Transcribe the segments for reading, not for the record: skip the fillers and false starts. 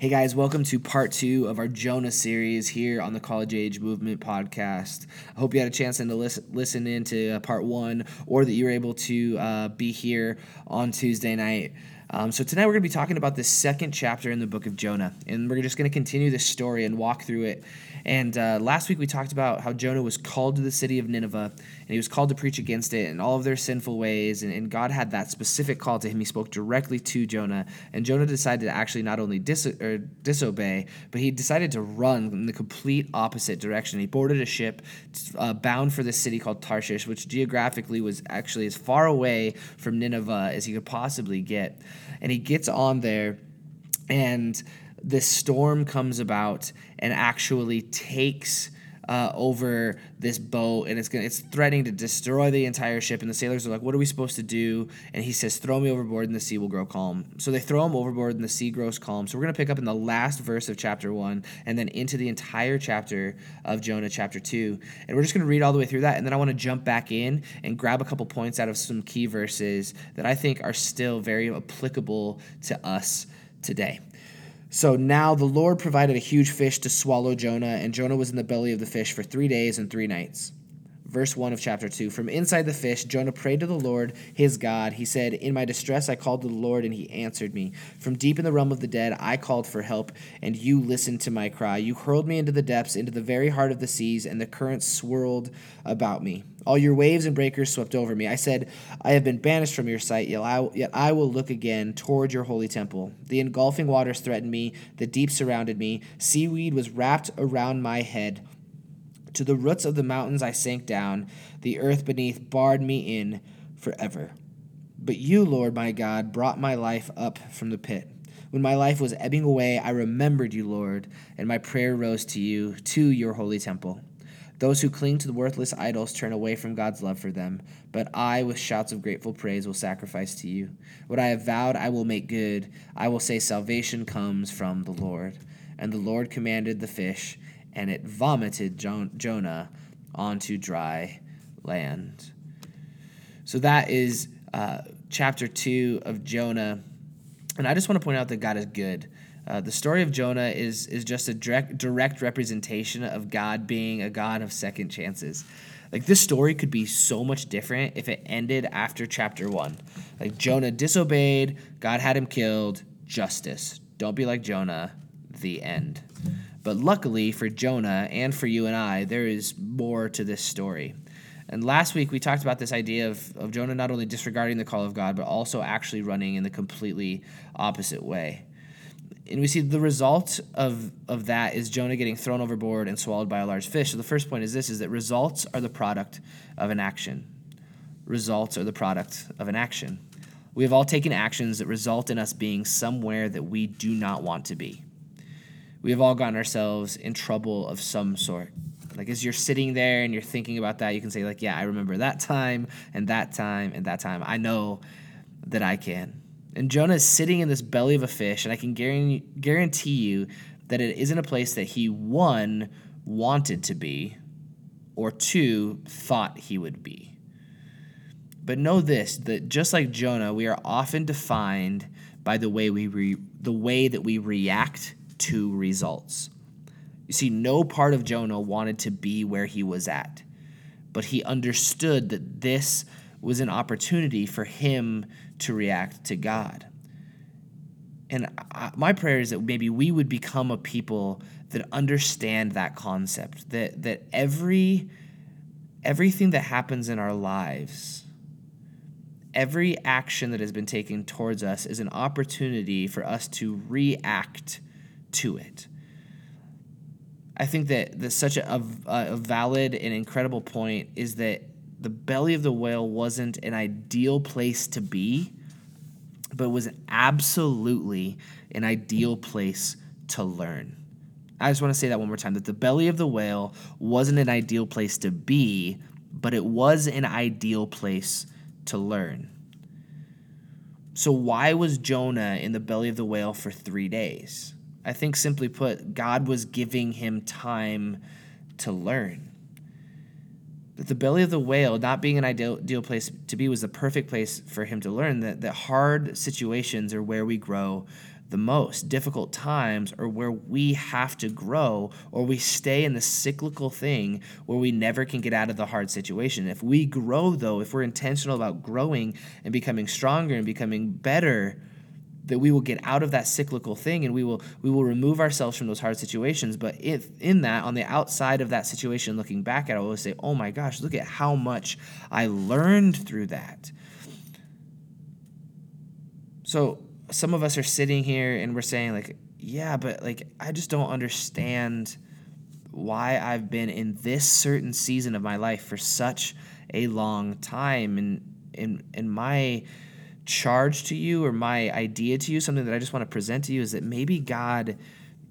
Hey guys, welcome to part 2 of our Jonah series here on the College Age Movement Podcast. I hope you had a chance to listen in to part 1, or that you were able to be here on Tuesday night. So tonight we're going to be talking about the second chapter in the book of Jonah, and we're just going to continue this story and walk through it. And last week we talked about how Jonah was called to the city of Nineveh, and he was called to preach against it and all of their sinful ways, and God had that specific call to him. He spoke directly to Jonah, and Jonah decided to actually not only disobey, but he decided to run in the complete opposite direction. He boarded a ship bound for this city called Tarshish, which geographically was actually as far away from Nineveh as he could possibly get. And he gets on there, and this storm comes about and actually takes over this boat, and it's threatening to destroy the entire ship. And the sailors are like, "What are we supposed to do?" And he says, "Throw me overboard, and the sea will grow calm." So they throw him overboard, and the sea grows calm. So we're going to pick up in the last verse of chapter 1, and then into the entire chapter of Jonah, chapter 2. And we're just going to read all the way through that, and then I want to jump back in and grab a couple points out of some key verses that I think are still very applicable to us today. So now the Lord provided a huge fish to swallow Jonah, and Jonah was in the belly of the fish for 3 days and 3 nights. Verse 1 of chapter 2. From inside the fish, Jonah prayed to the Lord, his God. He said, "In my distress I called to the Lord, and he answered me. From deep in the realm of the dead I called for help, and you listened to my cry. You hurled me into the depths, into the very heart of the seas, and the currents swirled about me. All your waves and breakers swept over me. I said, I have been banished from your sight, yet I will look again toward your holy temple. The engulfing waters threatened me. The deep surrounded me. Seaweed was wrapped around my head. To the roots of the mountains I sank down. The earth beneath barred me in forever. But you, Lord my God, brought my life up from the pit. When my life was ebbing away, I remembered you, Lord, and my prayer rose to you, to your holy temple. Those who cling to the worthless idols turn away from God's love for them, but I, with shouts of grateful praise, will sacrifice to you. What I have vowed I will make good. I will say salvation comes from the Lord." And the Lord commanded the fish, and it vomited Jonah onto dry land. So that is chapter 2 of Jonah. And I just want to point out that God is good. The story of Jonah is just a direct representation of God being a God of second chances. Like, this story could be so much different if it ended after chapter 1. Like, Jonah disobeyed, God had him killed, justice. Don't be like Jonah, the end. But luckily for Jonah and for you and I, there is more to this story. And last week we talked about this idea of Jonah not only disregarding the call of God, but also actually running in the completely opposite way. And we see the result of that is Jonah getting thrown overboard and swallowed by a large fish. So the first point is this, is that results are the product of an action. Results are the product of an action. We have all taken actions that result in us being somewhere that we do not want to be. We have all gotten ourselves in trouble of some sort. Like, as you're sitting there and you're thinking about that, you can say, like, yeah, I remember that time and that time and that time. I know that I can. And Jonah is sitting in this belly of a fish, and I can guarantee you that it isn't a place that he, 1, wanted to be, or 2, thought he would be. But know this, that just like Jonah, we are often defined by the way that we react to results. You see, no part of Jonah wanted to be where he was at, but he understood that this was an opportunity for him to react to God. And my prayer is that maybe we would become a people that understand that concept, that everything that happens in our lives, every action that has been taken towards us, is an opportunity for us to react to it. I think that that's such a valid and incredible point, is that the belly of the whale wasn't an ideal place to be, but was absolutely an ideal place to learn. I just want to say that one more time, that the belly of the whale wasn't an ideal place to be, but it was an ideal place to learn. So why was Jonah in the belly of the whale for 3 days? I think, simply put, God was giving him time to learn. That the belly of the whale not being an ideal place to be was the perfect place for him to learn that hard situations are where we grow the most difficult times are where we have to grow, or we stay in the cyclical thing where we never can get out of the hard situation. If we grow, though, if we're intentional about growing and becoming stronger and becoming better, that we will get out of that cyclical thing, and we will remove ourselves from those hard situations. But if in that, on the outside of that situation, looking back at it, I always say, oh my gosh, look at how much I learned through that. So some of us are sitting here and we're saying, like, yeah, but like, I just don't understand why I've been in this certain season of my life for such a long time. And my charge to you, or my idea to you, something that I just want to present to you, is that maybe God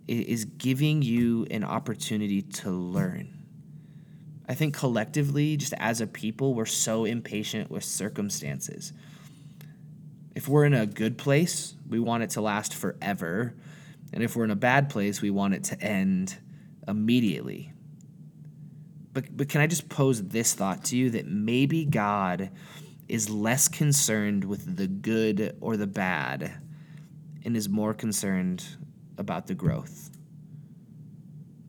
is giving you an opportunity to learn. I think collectively, just as a people, we're so impatient with circumstances. If we're in a good place, we want it to last forever. And if we're in a bad place, we want it to end immediately. But can I just pose this thought to you, that maybe God is less concerned with the good or the bad and is more concerned about the growth?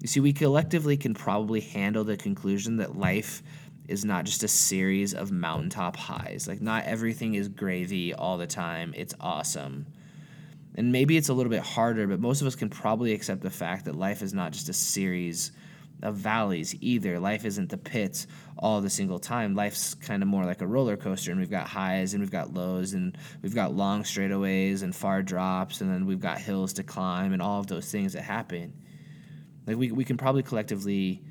You see, we collectively can probably handle the conclusion that life is not just a series of mountaintop highs. Like, not everything is gravy all the time. It's awesome. And maybe it's a little bit harder, but most of us can probably accept the fact that life is not just a series of valleys either. Life isn't the pits all the single time. Life's kind of more like a roller coaster, and we've got highs and we've got lows, and we've got long straightaways and far drops, and then we've got hills to climb and all of those things that happen. Like, we can probably collectively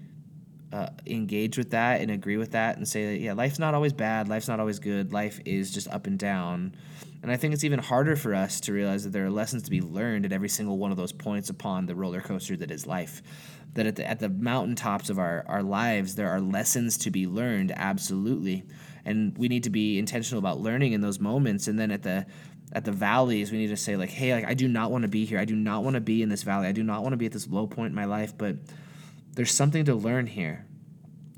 engage with that and agree with that and say that, yeah, life's not always bad, life's not always good, life is just up and down. And I think it's even harder for us to realize that there are lessons to be learned at every single one of those points upon the roller coaster that is life. That at the mountaintops of our lives, there are lessons to be learned, absolutely. And we need to be intentional about learning in those moments. And then at the valleys, we need to say, like, hey, like, I do not want to be here. I do not want to be in this valley. I do not want to be at this low point in my life, but there's something to learn here.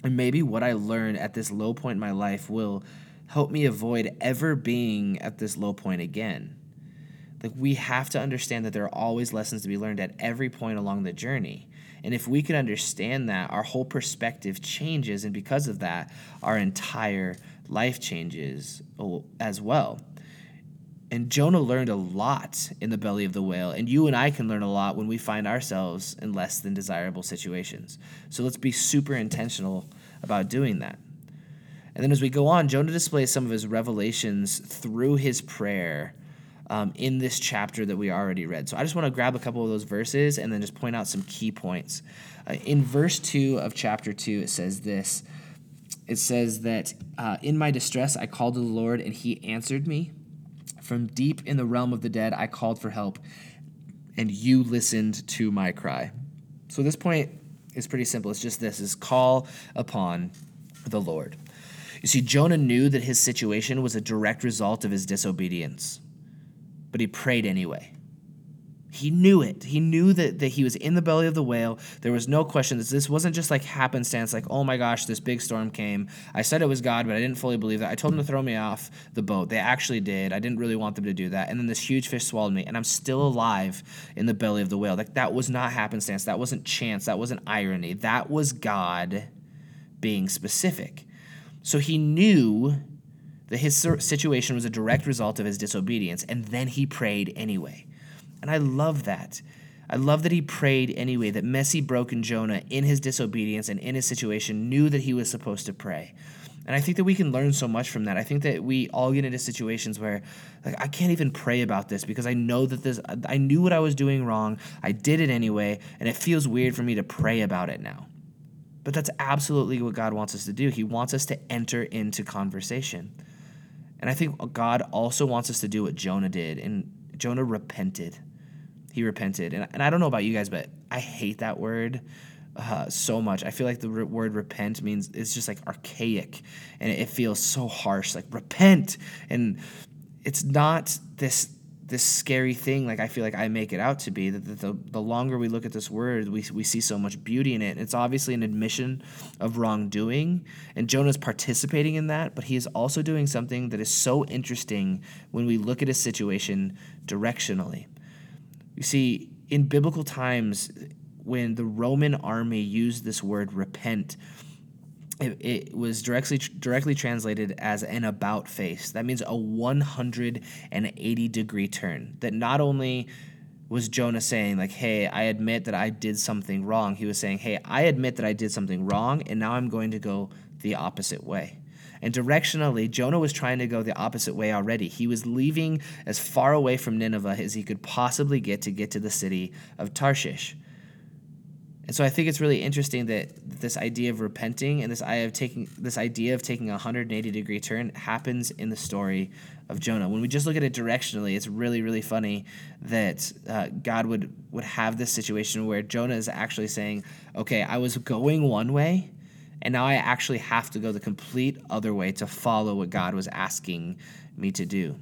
And maybe what I learn at this low point in my life will help me avoid ever being at this low point again. Like, we have to understand that there are always lessons to be learned at every point along the journey. And if we can understand that, our whole perspective changes. And because of that, our entire life changes as well. And Jonah learned a lot in the belly of the whale, and you and I can learn a lot when we find ourselves in less than desirable situations. So let's be super intentional about doing that. And then as we go on, Jonah displays some of his revelations through his prayer in this chapter that we already read. So I just want to grab a couple of those verses and then just point out some key points. In verse 2 of chapter 2, it says this. It says that, in my distress I called to the Lord, and he answered me. From deep in the realm of the dead, I called for help, and you listened to my cry. So this point is pretty simple. It's just this, is call upon the Lord. You see, Jonah knew that his situation was a direct result of his disobedience, but he prayed anyway. He knew it. He knew that he was in the belly of the whale. There was no question that this wasn't just like happenstance, like, oh my gosh, this big storm came. I said it was God, but I didn't fully believe that. I told them to throw me off the boat. They actually did. I didn't really want them to do that. And then this huge fish swallowed me, and I'm still alive in the belly of the whale. Like, that was not happenstance. That wasn't chance. That wasn't irony. That was God being specific. So he knew that his situation was a direct result of his disobedience, and then he prayed anyway. And I love that. I love that he prayed anyway, that messy, broken Jonah, in his disobedience and in his situation, knew that he was supposed to pray. And I think that we can learn so much from that. I think that we all get into situations where, like, I can't even pray about this because I know that I knew what I was doing wrong. I did it anyway, and it feels weird for me to pray about it now. But that's absolutely what God wants us to do. He wants us to enter into conversation. And I think God also wants us to do what Jonah did. And Jonah repented. He repented. And I don't know about you guys, but I hate that word so much. I feel like the word repent means, it's just like archaic, and it feels so harsh, like repent. And it's not this scary thing like I feel like I make it out to be. The longer we look at this word, we see so much beauty in it. And it's obviously an admission of wrongdoing, and Jonah's participating in that, but he is also doing something that is so interesting when we look at his situation directionally. You see, in biblical times, when the Roman army used this word repent, it was directly translated as an about face. That means a 180-degree turn. That not only was Jonah saying, like, hey, I admit that I did something wrong. He was saying, hey, I admit that I did something wrong, and now I'm going to go the opposite way. And directionally, Jonah was trying to go the opposite way already. He was leaving as far away from Nineveh as he could possibly get to the city of Tarshish. And so I think it's really interesting that this idea of repenting and this idea of taking a 180-degree turn happens in the story of Jonah. When we just look at it directionally, it's really, really funny that God would have this situation where Jonah is actually saying, okay, I was going one way, and now I actually have to go the complete other way to follow what God was asking me to do.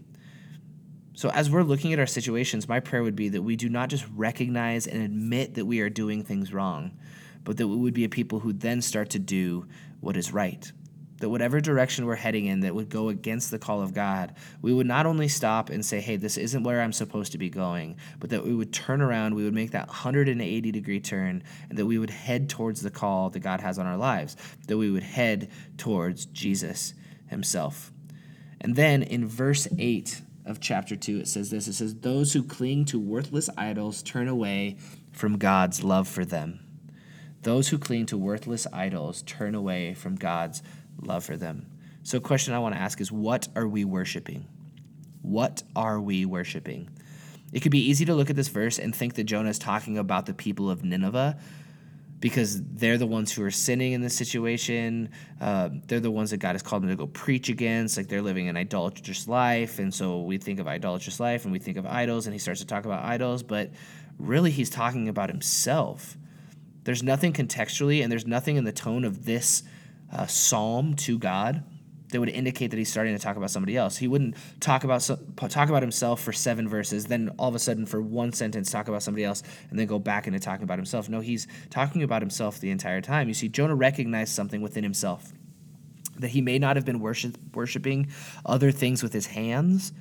So as we're looking at our situations, my prayer would be that we do not just recognize and admit that we are doing things wrong, but that we would be a people who then start to do what is right. That whatever direction we're heading in that would go against the call of God, we would not only stop and say, hey, this isn't where I'm supposed to be going, but that we would turn around, we would make that 180-degree turn, and that we would head towards the call that God has on our lives, that we would head towards Jesus himself. And then in verse 8 of chapter 2, it says this. It says, those who cling to worthless idols turn away from God's love for them. Those who cling to worthless idols turn away from God's love for them. So a question I want to ask is, what are we worshiping? What are we worshiping? It could be easy to look at this verse and think that Jonah is talking about the people of Nineveh, because they're the ones who are sinning in this situation. They're the ones that God has called them to go preach against. Like, they're living an idolatrous life. And so we think of idolatrous life and we think of idols, and he starts to talk about idols. But really, he's talking about himself. There's nothing contextually, and there's nothing in the tone of this psalm to God that would indicate that he's starting to talk about somebody else. He wouldn't talk about himself for 7 verses, then all of a sudden for one sentence talk about somebody else, and then go back into talking about himself. No, he's talking about himself the entire time. You see, Jonah recognized something within himself, that he may not have been worshiping other things with his hands,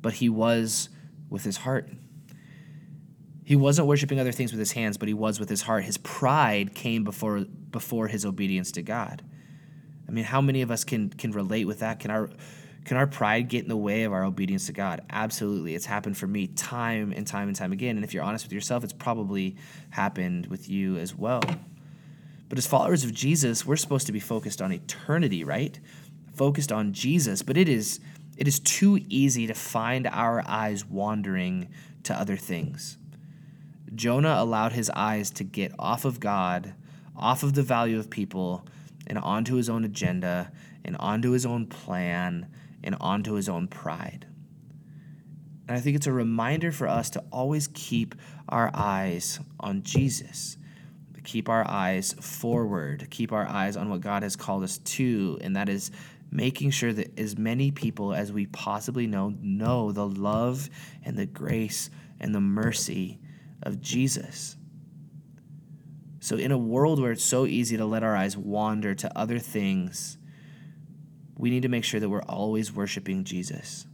but he was with his heart. He wasn't worshiping other things with his hands, but he was with his heart. His pride came before his obedience to God. I mean, how many of us can relate with that? Can our pride get in the way of our obedience to God? Absolutely. It's happened for me time and time and time again. And if you're honest with yourself, it's probably happened with you as well. But as followers of Jesus, we're supposed to be focused on eternity, right? Focused on Jesus. But it is too easy to find our eyes wandering to other things. Jonah allowed his eyes to get off of God, off of the value of people, and onto his own agenda, and onto his own plan, and onto his own pride. And I think it's a reminder for us to always keep our eyes on Jesus, to keep our eyes forward, to keep our eyes on what God has called us to, and that is making sure that as many people as we possibly know the love and the grace and the mercy of Jesus. So in a world where it's so easy to let our eyes wander to other things, we need to make sure that we're always worshiping Jesus.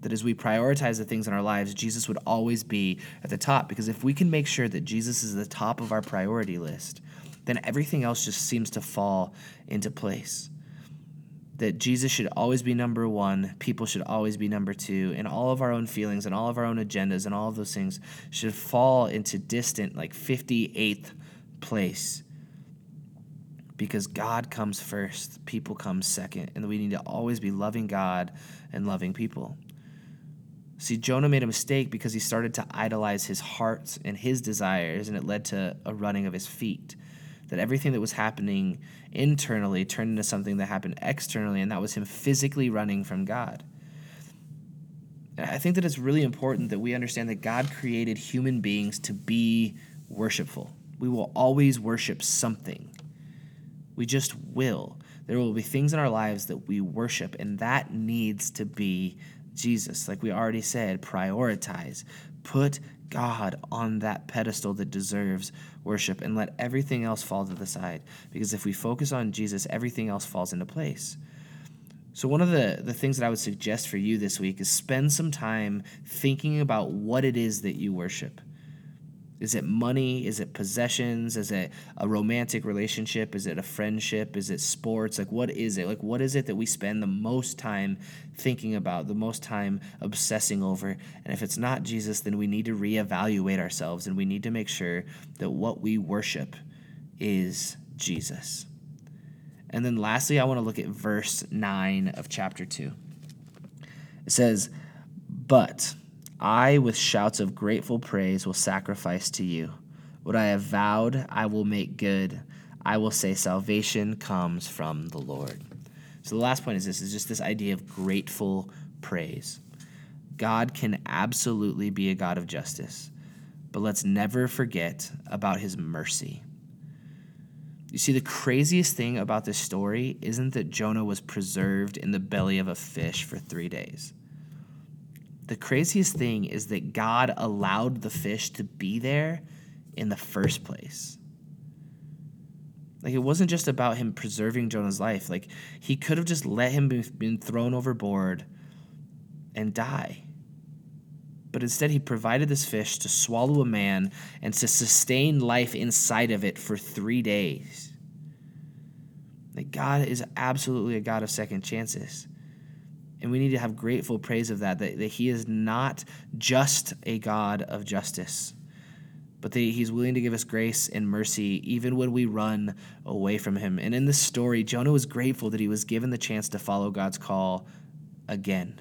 That as we prioritize the things in our lives, Jesus would always be at the top. Because if we can make sure that Jesus is at the top of our priority list, then everything else just seems to fall into place. That Jesus should always be number one, people should always be number two, and all of our own feelings and all of our own agendas and all of those things should fall into distant, like 58th place, because God comes first, people come second, and we need to always be loving God and loving people. See, Jonah made a mistake because he started to idolize his heart and his desires, and it led to a running of his feet. That everything that was happening internally turned into something that happened externally, and that was him physically running from God. And I think that it's really important that we understand that God created human beings to be worshipful. We will always worship something. We just will. There will be things in our lives that we worship, and that needs to be Jesus. Like we already said, prioritize. Put God on that pedestal that deserves worship, and let everything else fall to the side. Because if we focus on Jesus, everything else falls into place. So one of the things that I would suggest for you this week is spend some time thinking about what it is that you worship. Is it money? Is it possessions? Is it a romantic relationship? Is it a friendship? Is it sports? Like, what is it? Like, what is it that we spend the most time thinking about, the most time obsessing over? And if it's not Jesus, then we need to reevaluate ourselves, and we need to make sure that what we worship is Jesus. And then lastly, I want to look at verse 9 of chapter 2. It says, "But I with shouts of grateful praise will sacrifice to you. What I have vowed, I will make good. I will say salvation comes from the Lord." So the last point is this, is just this idea of grateful praise. God can absolutely be a God of justice, but let's never forget about his mercy. You see, the craziest thing about this story isn't that Jonah was preserved in the belly of a fish for 3 days. The craziest thing is that God allowed the fish to be there in the first place. Like, it wasn't just about him preserving Jonah's life. Like, he could have just let him been thrown overboard and die. But instead, he provided this fish to swallow a man and to sustain life inside of it for 3 days. Like, God is absolutely a God of second chances. And we need to have grateful praise of that he is not just a God of justice, but that he's willing to give us grace and mercy even when we run away from him. And in this story, Jonah was grateful that he was given the chance to follow God's call again.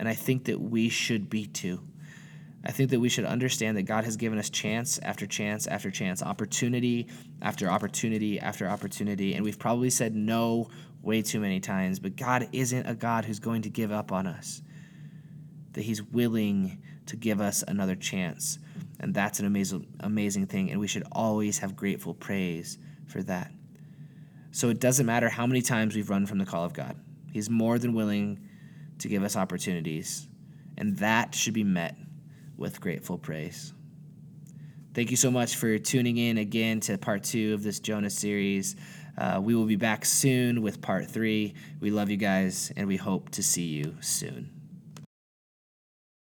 And I think that we should be too. I think that we should understand that God has given us chance after chance after chance, opportunity after opportunity after opportunity. And we've probably said no way too many times, but God isn't a God who's going to give up on us, that he's willing to give us another chance. And that's an amazing thing, and we should always have grateful praise for that. So it doesn't matter how many times we've run from the call of God. He's more than willing to give us opportunities, and that should be met with grateful praise. Thank you so much for tuning in again to part 2 of this Jonah series. We will be back soon with part 3. We love you guys, and we hope to see you soon.